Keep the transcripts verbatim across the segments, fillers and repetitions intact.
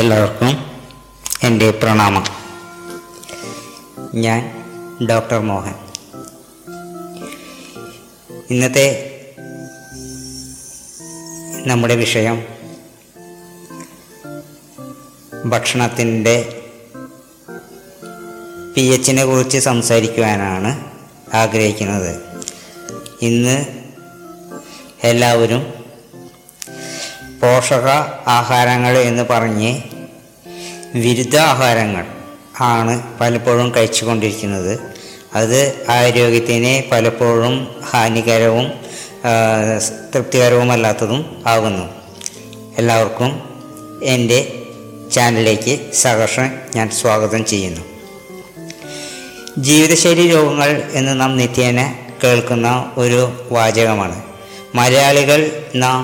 എല്ലാവർക്കും എൻ്റെ പ്രണാമം. ഞാൻ ഡോക്ടർ മോഹൻ. ഇന്നത്തെ നമ്മുടെ വിഷയം ഭക്ഷണത്തിൻ്റെ പി എച്ചിനെ കുറിച്ച് സംസാരിക്കുവാനാണ് ആഗ്രഹിക്കുന്നത്. ഇന്ന് എല്ലാവരും പോഷക ആഹാരങ്ങൾ എന്ന് പറഞ്ഞ് വിരുദ്ധ ആഹാരങ്ങൾ ആണ് പലപ്പോഴും കഴിച്ചുകൊണ്ടിരിക്കുന്നത്. അത് ആരോഗ്യത്തിന് പലപ്പോഴും ഹാനികരവും തൃപ്തികരവുമല്ലാത്തതും ആകുന്നു. എല്ലാവർക്കും എൻ്റെ ചാനലിലേക്ക് സഹർഷം ഞാൻ സ്വാഗതം ചെയ്യുന്നു. ജീവിതശൈലി രോഗങ്ങൾ എന്ന് നാം നിത്യേന കേൾക്കുന്ന ഒരു വാചകമാണ്. മലയാളികൾ നാം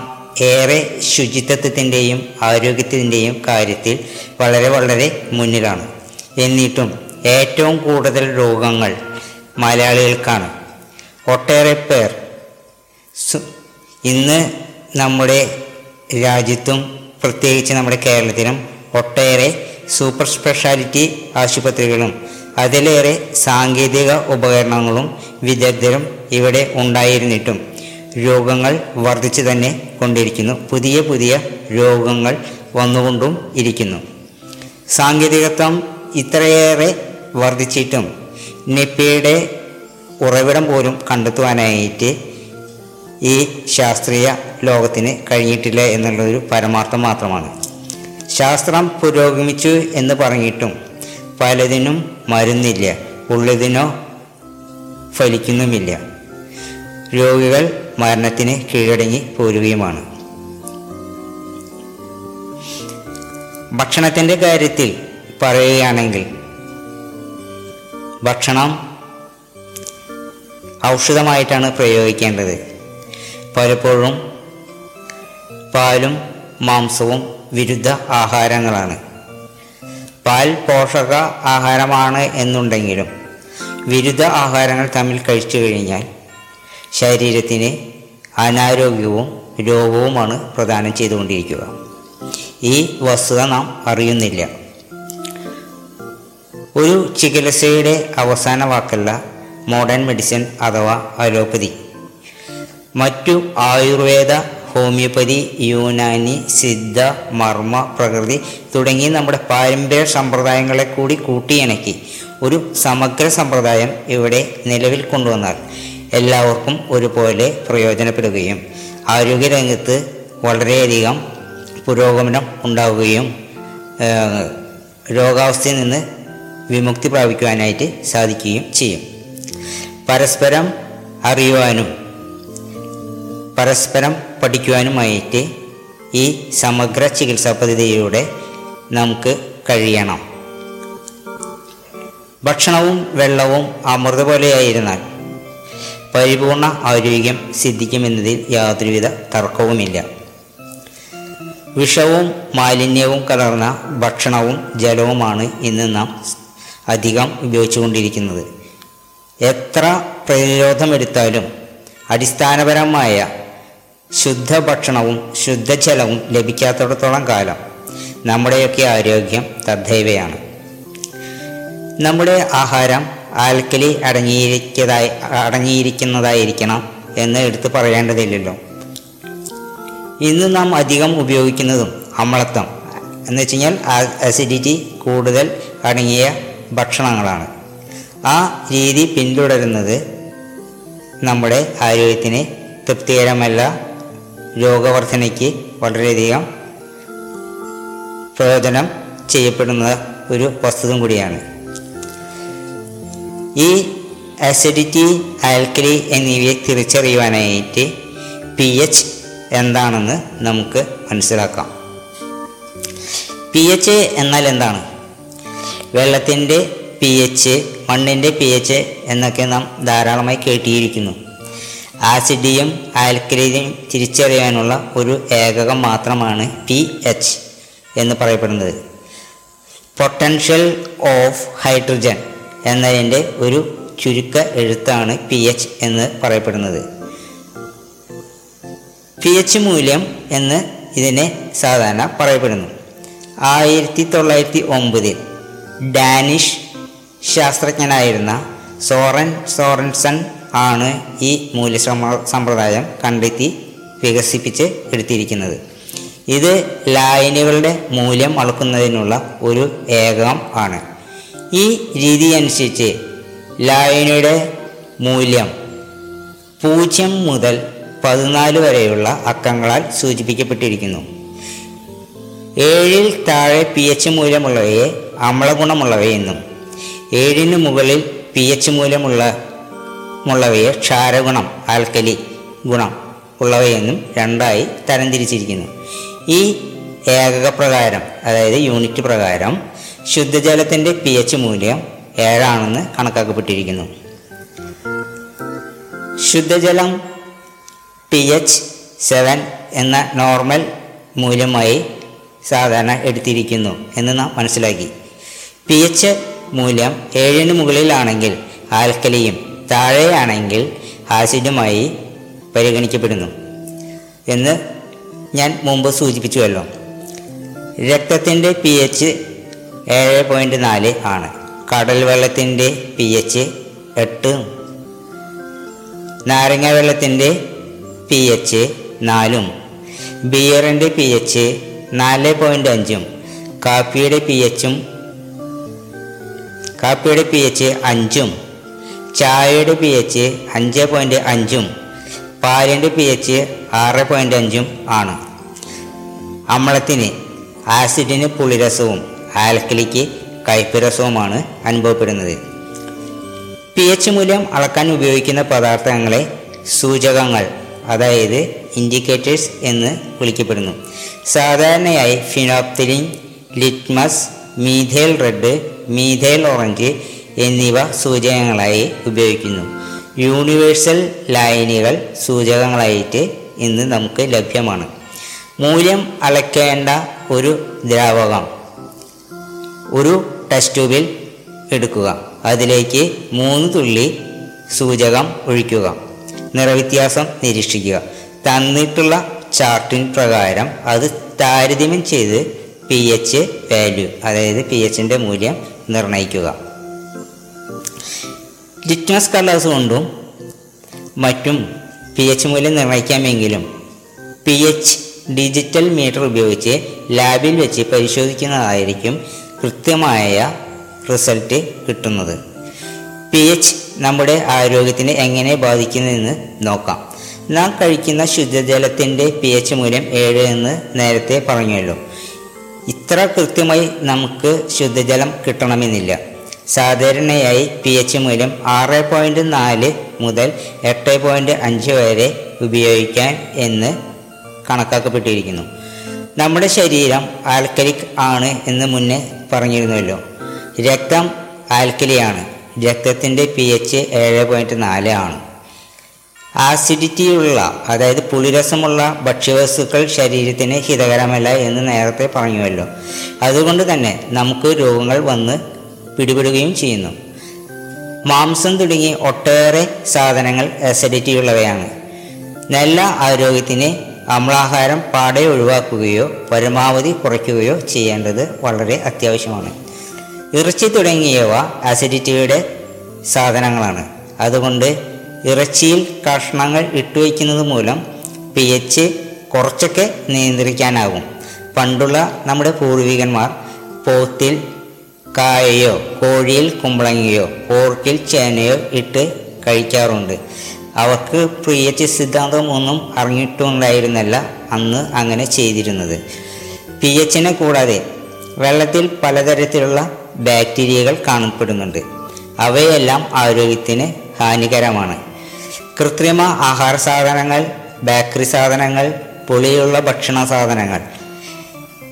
ഏറെ ശുചിത്വത്തിൻ്റെയും ആരോഗ്യത്തിൻ്റെയും കാര്യത്തിൽ വളരെ വളരെ മുന്നിലാണ്. എന്നിട്ടും ഏറ്റവും കൂടുതൽ രോഗങ്ങൾ മലയാളികൾക്കാണ്. ഒട്ടേറെ പേർ ഇന്ന് നമ്മുടെ രാജ്യത്തും പ്രത്യേകിച്ച് നമ്മുടെ കേരളത്തിലും ഒട്ടേറെ സൂപ്പർ സ്പെഷ്യാലിറ്റി ആശുപത്രികളും അതിലേറെ സാങ്കേതിക ഉപകരണങ്ങളും വിദഗ്ധരും ഇവിടെ ഉണ്ടായിരുന്നിട്ടും രോഗങ്ങൾ വർദ്ധിച്ചു തന്നെ കൊണ്ടിരിക്കുന്നു. പുതിയ പുതിയ രോഗങ്ങൾ വന്നുകൊണ്ടും ഇരിക്കുന്നു. സാങ്കേതികത്വം ഇത്രയേറെ വർദ്ധിച്ചിട്ടും നിപ്പയുടെ ഉറവിടം പോലും കണ്ടെത്തുവാനായിട്ട് ഈ ശാസ്ത്രീയ ലോകത്തിന് കഴിഞ്ഞിട്ടില്ല എന്നുള്ളൊരു പരമാർത്ഥം മാത്രമാണ്. ശാസ്ത്രം പുരോഗമിച്ചു എന്ന് പറഞ്ഞിട്ടും പലതിനും മരുന്നില്ല, ഉള്ളതിനോ ഫലിക്കുന്നുമില്ല. രോഗികൾ മരണത്തിന് കീഴടങ്ങി പോരുകയുമാണ്. ഭക്ഷണത്തിൻ്റെ കാര്യത്തിൽ പറയുകയാണെങ്കിൽ ഭക്ഷണം ഔഷധമായിട്ടാണ് പ്രയോഗിക്കേണ്ടത്. പലപ്പോഴും പാലും മാംസവും വിരുദ്ധ ആഹാരങ്ങളാണ്. പാൽ പോഷക ആഹാരമാണ് എന്നുണ്ടെങ്കിലും വിരുദ്ധ ആഹാരങ്ങൾ തമ്മിൽ കഴിച്ചു കഴിഞ്ഞാൽ ശരീരത്തിന് അനാരോഗ്യവും രോഗവുമാണ് പ്രദാനം ചെയ്തുകൊണ്ടിരിക്കുക. ഈ വസ്തുത നാം അറിയുന്നില്ല. ഒരു ചികിത്സയുടെ അവസാന വാക്കല്ല മോഡേൺ മെഡിസിൻ അഥവാ അലോപ്പതി. മറ്റു ആയുർവേദ, ഹോമിയോപ്പതി, യുനാനി, സിദ്ധ, മർമ്മ, പ്രകൃതി തുടങ്ങി നമ്മുടെ പാരമ്പര്യ സമ്പ്രദായങ്ങളെ കൂടി കൂട്ടിയിണക്കി ഒരു സമഗ്ര സമ്പ്രദായം ഇവിടെ നിലവിൽ കൊണ്ടുവന്നാൽ എല്ലാവർക്കും ഒരുപോലെ പ്രയോജനപ്പെടുകയും ആരോഗ്യരംഗത്ത് വളരെയധികം പുരോഗമനം ഉണ്ടാവുകയും രോഗാവസ്ഥയിൽ നിന്ന് വിമുക്തി പ്രാപിക്കുവാനായിട്ട് സാധിക്കുകയും ചെയ്യും. പരസ്പരം അറിയുവാനും പരസ്പരം പഠിക്കുവാനുമായിട്ട് ഈ സമഗ്ര ചികിത്സാ പദ്ധതിയിലൂടെ നമുക്ക് കഴിയണം. ഭക്ഷണവും വെള്ളവും അമൃത പോലെയായിരുന്നാൽ പരിപൂർണ ആരോഗ്യം സിദ്ധിക്കുമെന്നതിൽ യാതൊരുവിധ തർക്കവുമില്ല. വിഷവും മാലിന്യവും കലർന്ന ഭക്ഷണവും ജലവുമാണ് ഇന്ന് നാം അധികം ഉപയോഗിച്ചുകൊണ്ടിരിക്കുന്നത്. എത്ര പ്രതിരോധമെടുത്താലും അടിസ്ഥാനപരമായ ശുദ്ധഭക്ഷണവും ശുദ്ധജലവും ലഭിക്കാത്തിടത്തോളം കാലം നമ്മുടെയൊക്കെ ആരോഗ്യം തദ്ധൈവയാണ്. നമ്മുടെ ആഹാരം ആൽക്കലി അടങ്ങിയിരിക്കതായി അടങ്ങിയിരിക്കുന്നതായിരിക്കണം എന്ന് എടുത്തു പറയേണ്ടതില്ലല്ലോ. ഇന്ന് നാം അധികം ഉപയോഗിക്കുന്നതും അമ്ലത്വം എന്ന് വെച്ച് കഴിഞ്ഞാൽ അസിഡിറ്റി കൂടുതൽ അടങ്ങിയ ഭക്ഷണങ്ങളാണ്. ആ രീതി പിന്തുടരുന്നത് നമ്മുടെ ആരോഗ്യത്തിന് തൃപ്തികരമല്ല, രോഗവർധനയ്ക്ക് വളരെയധികം പ്രയോജനം ചെയ്യപ്പെടുന്ന ഒരു വസ്തുതയും കൂടിയാണ്. ഈ അസിഡിറ്റി, ആൽക്കലി എന്നിവയെ തിരിച്ചറിയുവാനായിട്ട് പി എച്ച് എന്താണെന്ന് നമുക്ക് മനസ്സിലാക്കാം. പി എച്ച് എന്നാൽ എന്താണ്? വെള്ളത്തിൻ്റെ പി എച്ച്, മണ്ണിൻ്റെ പി എച്ച് എന്നൊക്കെ നാം ധാരാളമായി കേട്ടിയിരിക്കുന്നു. ആസിഡിയും ആൽക്കലിയും തിരിച്ചറിയാനുള്ള ഒരു ഏകകം മാത്രമാണ് പി എച്ച് എന്ന് പറയപ്പെടുന്നത്. പൊട്ടൻഷ്യൽ ഓഫ് ഹൈഡ്രജൻ എന്നതിൻ്റെ ഒരു ചുരുക്ക എഴുത്താണ് പി എച്ച് എന്ന് പറയപ്പെടുന്നത്. പി എച്ച് മൂല്യം എന്ന് ഇതിനെ സാധാരണ പറയപ്പെടുന്നു. ആയിരത്തി തൊള്ളായിരത്തി ഒമ്പതിൽ ഡാനിഷ് ശാസ്ത്രജ്ഞനായിരുന്ന സോറൻ സോറൻസൺ ആണ് ഈ മൂല്യശ്രമ സമ്പ്രദായം കണ്ടെത്തി വികസിപ്പിച്ച് എടുത്തിരിക്കുന്നത്. ഇത് ലായനികളുടെ മൂല്യം അളക്കുന്നതിനുള്ള ഒരു ഏകകം ആണ്. ഈ രീതി അനുസരിച്ച് ലായനിയുടെ മൂല്യം പൂജ്യം മുതൽ പതിനാല് വരെയുള്ള അക്കങ്ങളാൽ സൂചിപ്പിക്കപ്പെട്ടിരിക്കുന്നു. ഏഴിൽ താഴെ പി എച്ച് മൂല്യമുള്ളവയെ അമ്ലഗുണമുള്ളവയെന്നും ഏഴിന് മുകളിൽ പി എച്ച് മൂല്യമുള്ള മുള്ളവയെ ക്ഷാരഗുണം ആൽക്കലി ഗുണം ഉള്ളവയെന്നും രണ്ടായി തരംതിരിച്ചിരിക്കുന്നു. ഈ ഏകകപ്രകാരം, അതായത് യൂണിറ്റ് പ്രകാരം, ശുദ്ധജലത്തിൻ്റെ പി എച്ച് മൂല്യം ഏഴാണെന്ന് കണക്കാക്കപ്പെട്ടിരിക്കുന്നു. ശുദ്ധജലം പി എച്ച് സെവൻ എന്ന നോർമൽ മൂല്യമായി സാധാരണ എടുത്തിരിക്കുന്നു എന്ന് നാം മനസ്സിലാക്കി. പി എച്ച് മൂല്യം ഏഴിന് മുകളിലാണെങ്കിൽ ആൽക്കലിയും താഴെയാണെങ്കിൽ ആസിഡുമായി പരിഗണിക്കപ്പെടുന്നു എന്ന് ഞാൻ മുമ്പ് സൂചിപ്പിച്ചുവല്ലോ. രക്തത്തിൻ്റെ പി എച്ച് ഏഴ് പോയിൻറ്റ് നാല് ആണ്. കടൽ വെള്ളത്തിൻ്റെ പി എച്ച് എട്ടും നാരങ്ങ വെള്ളത്തിൻ്റെ പി എച്ച് നാലും ബിയറിൻ്റെ പി എച്ച് നാല് പോയിൻ്റ് അഞ്ചും കാപ്പിയുടെ പി എച്ചും കാപ്പിയുടെ പി എച്ച് അഞ്ചും ചായയുടെ പി എച്ച് അഞ്ച് പോയിൻറ്റ് അഞ്ചും പാലിൻ്റെ പി എച്ച് ആറ് പോയിൻ്റ് അഞ്ചും ആണ്. അമ്ലത്തിന്, ആസിഡിന് പുളിരസവും ആൽക്കലിക്ക് കയ്പിരസവുമാണ് അനുഭവപ്പെടുന്നത്. പി എച്ച് മൂല്യം അളക്കാൻ ഉപയോഗിക്കുന്ന പദാർത്ഥങ്ങളെ സൂചകങ്ങൾ, അതായത് ഇൻഡിക്കേറ്റേഴ്സ് എന്ന് വിളിക്കപ്പെടുന്നു. സാധാരണയായി phenolphthalein, litmus, methyl red, methyl orange എന്നിവ സൂചകങ്ങളായി ഉപയോഗിക്കുന്നു. യൂണിവേഴ്സൽ ലായനികൾ സൂചകങ്ങളായിട്ട് ഇന്ന് നമുക്ക് ലഭ്യമാണ്. മൂല്യം അളക്കേണ്ട ഒരു ദ്രാവകം ഒരു ടെസ്റ്റ് ട്യൂബിൽ എടുക്കുക. അതിലേക്ക് മൂന്ന് തുള്ളി സൂചകം ഒഴിക്കുക. നിറവ്യത്യാസം നിരീക്ഷിക്കുക. തന്നിട്ടുള്ള ചാർട്ടിൻ പ്രകാരം അത് താരതമ്യം ചെയ്ത് പി എച്ച് വാല്യൂ, അതായത് പി എച്ചിൻ്റെ മൂല്യം നിർണ്ണയിക്കുക. ലിറ്റ്മസ് കടലാസ് കൊണ്ടും മറ്റും പി എച്ച് മൂല്യം നിർണ്ണയിക്കാമെങ്കിലും പി എച്ച് ഡിജിറ്റൽ മീറ്റർ ഉപയോഗിച്ച് ലാബിൽ വെച്ച് പരിശോധിക്കുന്നതായിരിക്കും കൃത്യമായ റിസൾട്ട് കിട്ടുന്നത്. പി എച്ച് നമ്മുടെ ആരോഗ്യത്തിന് എങ്ങനെ ബാധിക്കുന്നതെന്ന് നോക്കാം. നാം കഴിക്കുന്ന ശുദ്ധജലത്തിൻ്റെ പി എച്ച് മൂല്യം ഏഴ് എന്ന് നേരത്തെ പറഞ്ഞല്ലോ. ഇത്ര കൃത്യമായി നമുക്ക് ശുദ്ധജലം കിട്ടണമെന്നില്ല. സാധാരണയായി പി എച്ച് മൂല്യം ആറ് പോയിൻറ്റ് നാല് മുതൽ എട്ട് പോയിൻറ്റ് അഞ്ച് വരെ ഉപയോഗിക്കാൻ എന്ന് കണക്കാക്കപ്പെട്ടിരിക്കുന്നു. നമ്മുടെ ശരീരം ആൽക്കലിക് ആണ് എന്ന് മുന്നേ പറഞ്ഞിരുന്നല്ലോ. രക്തം ആൽക്കലിയാണ്. രക്തത്തിൻ്റെ പി എച്ച് ഏഴ് പോയിൻറ്റ് നാല് ആണ്. ആസിഡിറ്റിയുള്ള, അതായത് പുളിരസമുള്ള ഭക്ഷ്യവസ്തുക്കൾ ശരീരത്തിന് ഹിതകരമല്ല എന്ന് നേരത്തെ പറഞ്ഞുവല്ലോ. അതുകൊണ്ട് തന്നെ നമുക്ക് രോഗങ്ങൾ വന്ന് പിടിപെടുകയും ചെയ്യുന്നു. മാംസം തുടങ്ങി ഒട്ടേറെ സാധനങ്ങൾ അസിഡിറ്റിയുള്ളവയാണ്. നല്ല ആരോഗ്യത്തിന് അമ്ലാഹാരം പാടെ ഒഴിവാക്കുകയോ പരമാവധി കുറയ്ക്കുകയോ ചെയ്യേണ്ടത് വളരെ അത്യാവശ്യമാണ്. ഇറച്ചി തുടങ്ങിയവ അസിഡിറ്റിയുടെ സാധനങ്ങളാണ്. അതുകൊണ്ട് ഇറച്ചിയിൽ കഷ്ണങ്ങൾ ഇട്ടുവയ്ക്കുന്നത് മൂലം പി എച്ച് കുറച്ചൊക്കെ നിയന്ത്രിക്കാനാകും. പണ്ടുള്ള നമ്മുടെ പൂർവികന്മാർ പോത്തിൽ കായയോ കോഴിയിൽ കുമ്പളങ്ങയോ പോർക്കിൽ ചേനയോ ഇട്ട് കഴിക്കാറുണ്ട്. അവർക്ക് പി എച്ച് സിദ്ധാന്തം ഒന്നും അറിഞ്ഞിട്ടുണ്ടായിരുന്നില്ല അന്ന് അങ്ങനെ ചെയ്തിരുന്നത്. പി എച്ചിനെ കൂടാതെ വെള്ളത്തിൽ പലതരത്തിലുള്ള ബാക്ടീരിയകൾ കാണപ്പെടുന്നുണ്ട്. അവയെല്ലാം ആരോഗ്യത്തിന് ഹാനികരമാണ്. കൃത്രിമ ആഹാര സാധനങ്ങൾ, ബേക്കറി സാധനങ്ങൾ, പുളിയുള്ള ഭക്ഷണ സാധനങ്ങൾ,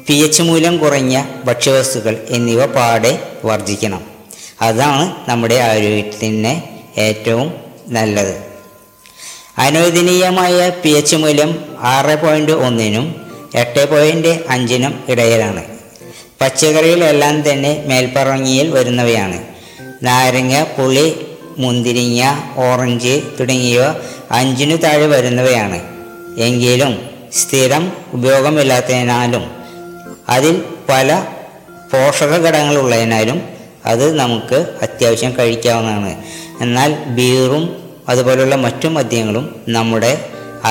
പി എച്ച് മൂല്യം കുറഞ്ഞ ഭക്ഷ്യവസ്തുക്കൾ എന്നിവ പാടെ വർജിക്കണം. അതാണ് നമ്മുടെ ആരോഗ്യത്തിന് ഏറ്റവും നല്ലത്. അനുവദനീയമായ പി എച്ച് മൂല്യം ആറ് പോയിൻറ്റ് ഒന്നിനും എട്ട് പോയിൻറ്റ് അഞ്ചിനും ഇടയിലാണ്. പച്ചക്കറികളെല്ലാം തന്നെ മേൽപ്പറങ്ങിയിൽ വരുന്നവയാണ്. നാരങ്ങ, പുളി, മുന്തിരിങ്ങ, ഓറഞ്ച് തുടങ്ങിയവ അഞ്ചിനു താഴെ വരുന്നവയാണ്. എങ്കിലും സ്ഥിരം ഉപയോഗമില്ലാത്തതിനാലും അതിൽ പല പോഷക ഘടകങ്ങളുള്ളതിനാലും അത് നമുക്ക് അത്യാവശ്യം കഴിക്കാവുന്നതാണ്. എന്നാൽ ബീറും അതുപോലുള്ള മറ്റു മദ്യങ്ങളും നമ്മുടെ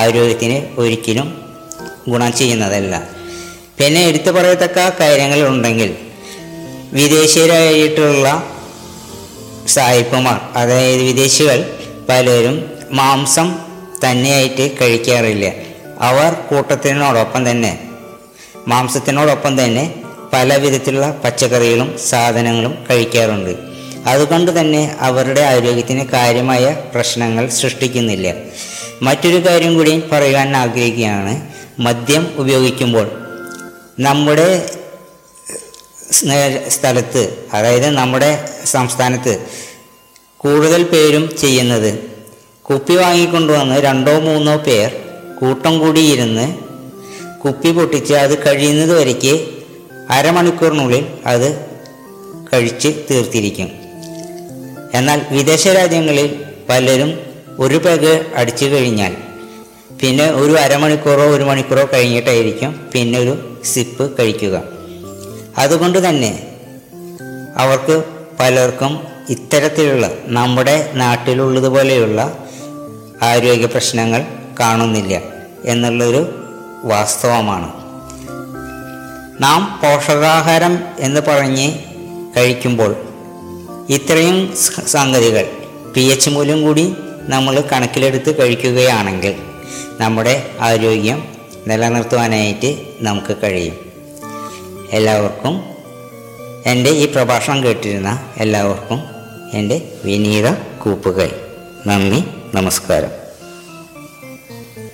ആരോഗ്യത്തിന് ഒരിക്കലും ഗുണം ചെയ്യുന്നതല്ല. പിന്നെ എടുത്തു പറയത്തക്ക കാര്യങ്ങളുണ്ടെങ്കിൽ വിദേശീയരായിട്ടുള്ള സായിപ്പുമാർ, അതായത് വിദേശികൾ പലരും മാംസം തന്നെയായിട്ട് കഴിക്കാറില്ല. അവർ കൂട്ടത്തിനോടൊപ്പം തന്നെ മാംസത്തിനോടൊപ്പം തന്നെ പല വിധത്തിലുള്ള പച്ചക്കറികളും സാധനങ്ങളും കഴിക്കാറുണ്ട്. അതുകൊണ്ട് തന്നെ അവരുടെ ആരോഗ്യത്തിന് കാര്യമായ പ്രശ്നങ്ങൾ സൃഷ്ടിക്കുന്നില്ല. മറ്റൊരു കാര്യം കൂടി പറയുവാൻ ആഗ്രഹിക്കുകയാണ്. മദ്യം ഉപയോഗിക്കുമ്പോൾ നമ്മുടെ സ്ഥലത്ത്, അതായത് നമ്മുടെ സംസ്ഥാനത്ത് കൂടുതൽ പേരും ചെയ്യുന്നത് കുപ്പി വാങ്ങിക്കൊണ്ടുവന്ന് രണ്ടോ മൂന്നോ പേർ കൂട്ടം കൂടിയിരുന്ന് കുപ്പി പൊട്ടിച്ച് അത് കഴിയുന്നത് വരയ്ക്ക് അരമണിക്കൂറിനുള്ളിൽ അത് കഴിച്ച് തീർത്തിരിക്കും. എന്നാൽ വിദേശ രാജ്യങ്ങളിൽ പലരും ഒരു പേഗ് അടിച്ചു കഴിഞ്ഞാൽ പിന്നെ ഒരു അരമണിക്കൂറോ ഒരു മണിക്കൂറോ കഴിഞ്ഞിട്ടായിരിക്കും പിന്നെ ഒരു സിപ്പ് കഴിക്കുക. അതുകൊണ്ട് തന്നെ അവർക്ക് പലർക്കും ഇത്തരത്തിലുള്ള നമ്മുടെ നാട്ടിലുള്ളതുപോലെയുള്ള ആരോഗ്യ പ്രശ്നങ്ങൾ കാണുന്നില്ല എന്നുള്ളൊരു വാസ്തവമാണ്. നാം പോഷകാഹാരം എന്ന് പറഞ്ഞ് കഴിക്കുമ്പോൾ ഇത്രയും സംഗതികൾ പി എച്ച് മൂല്യം കൂടി നമ്മൾ കണക്കിലെടുത്ത് കഴിക്കുകയാണെങ്കിൽ നമ്മുടെ ആരോഗ്യം നിലനിർത്തുവാനായിട്ട് നമുക്ക് കഴിയും. എല്ലാവർക്കും എൻ്റെ ഈ പ്രഭാഷണം കേട്ടിരുന്ന എല്ലാവർക്കും എൻ്റെ വിനീത കൂപ്പുകൈ. നന്ദി, നമസ്കാരം.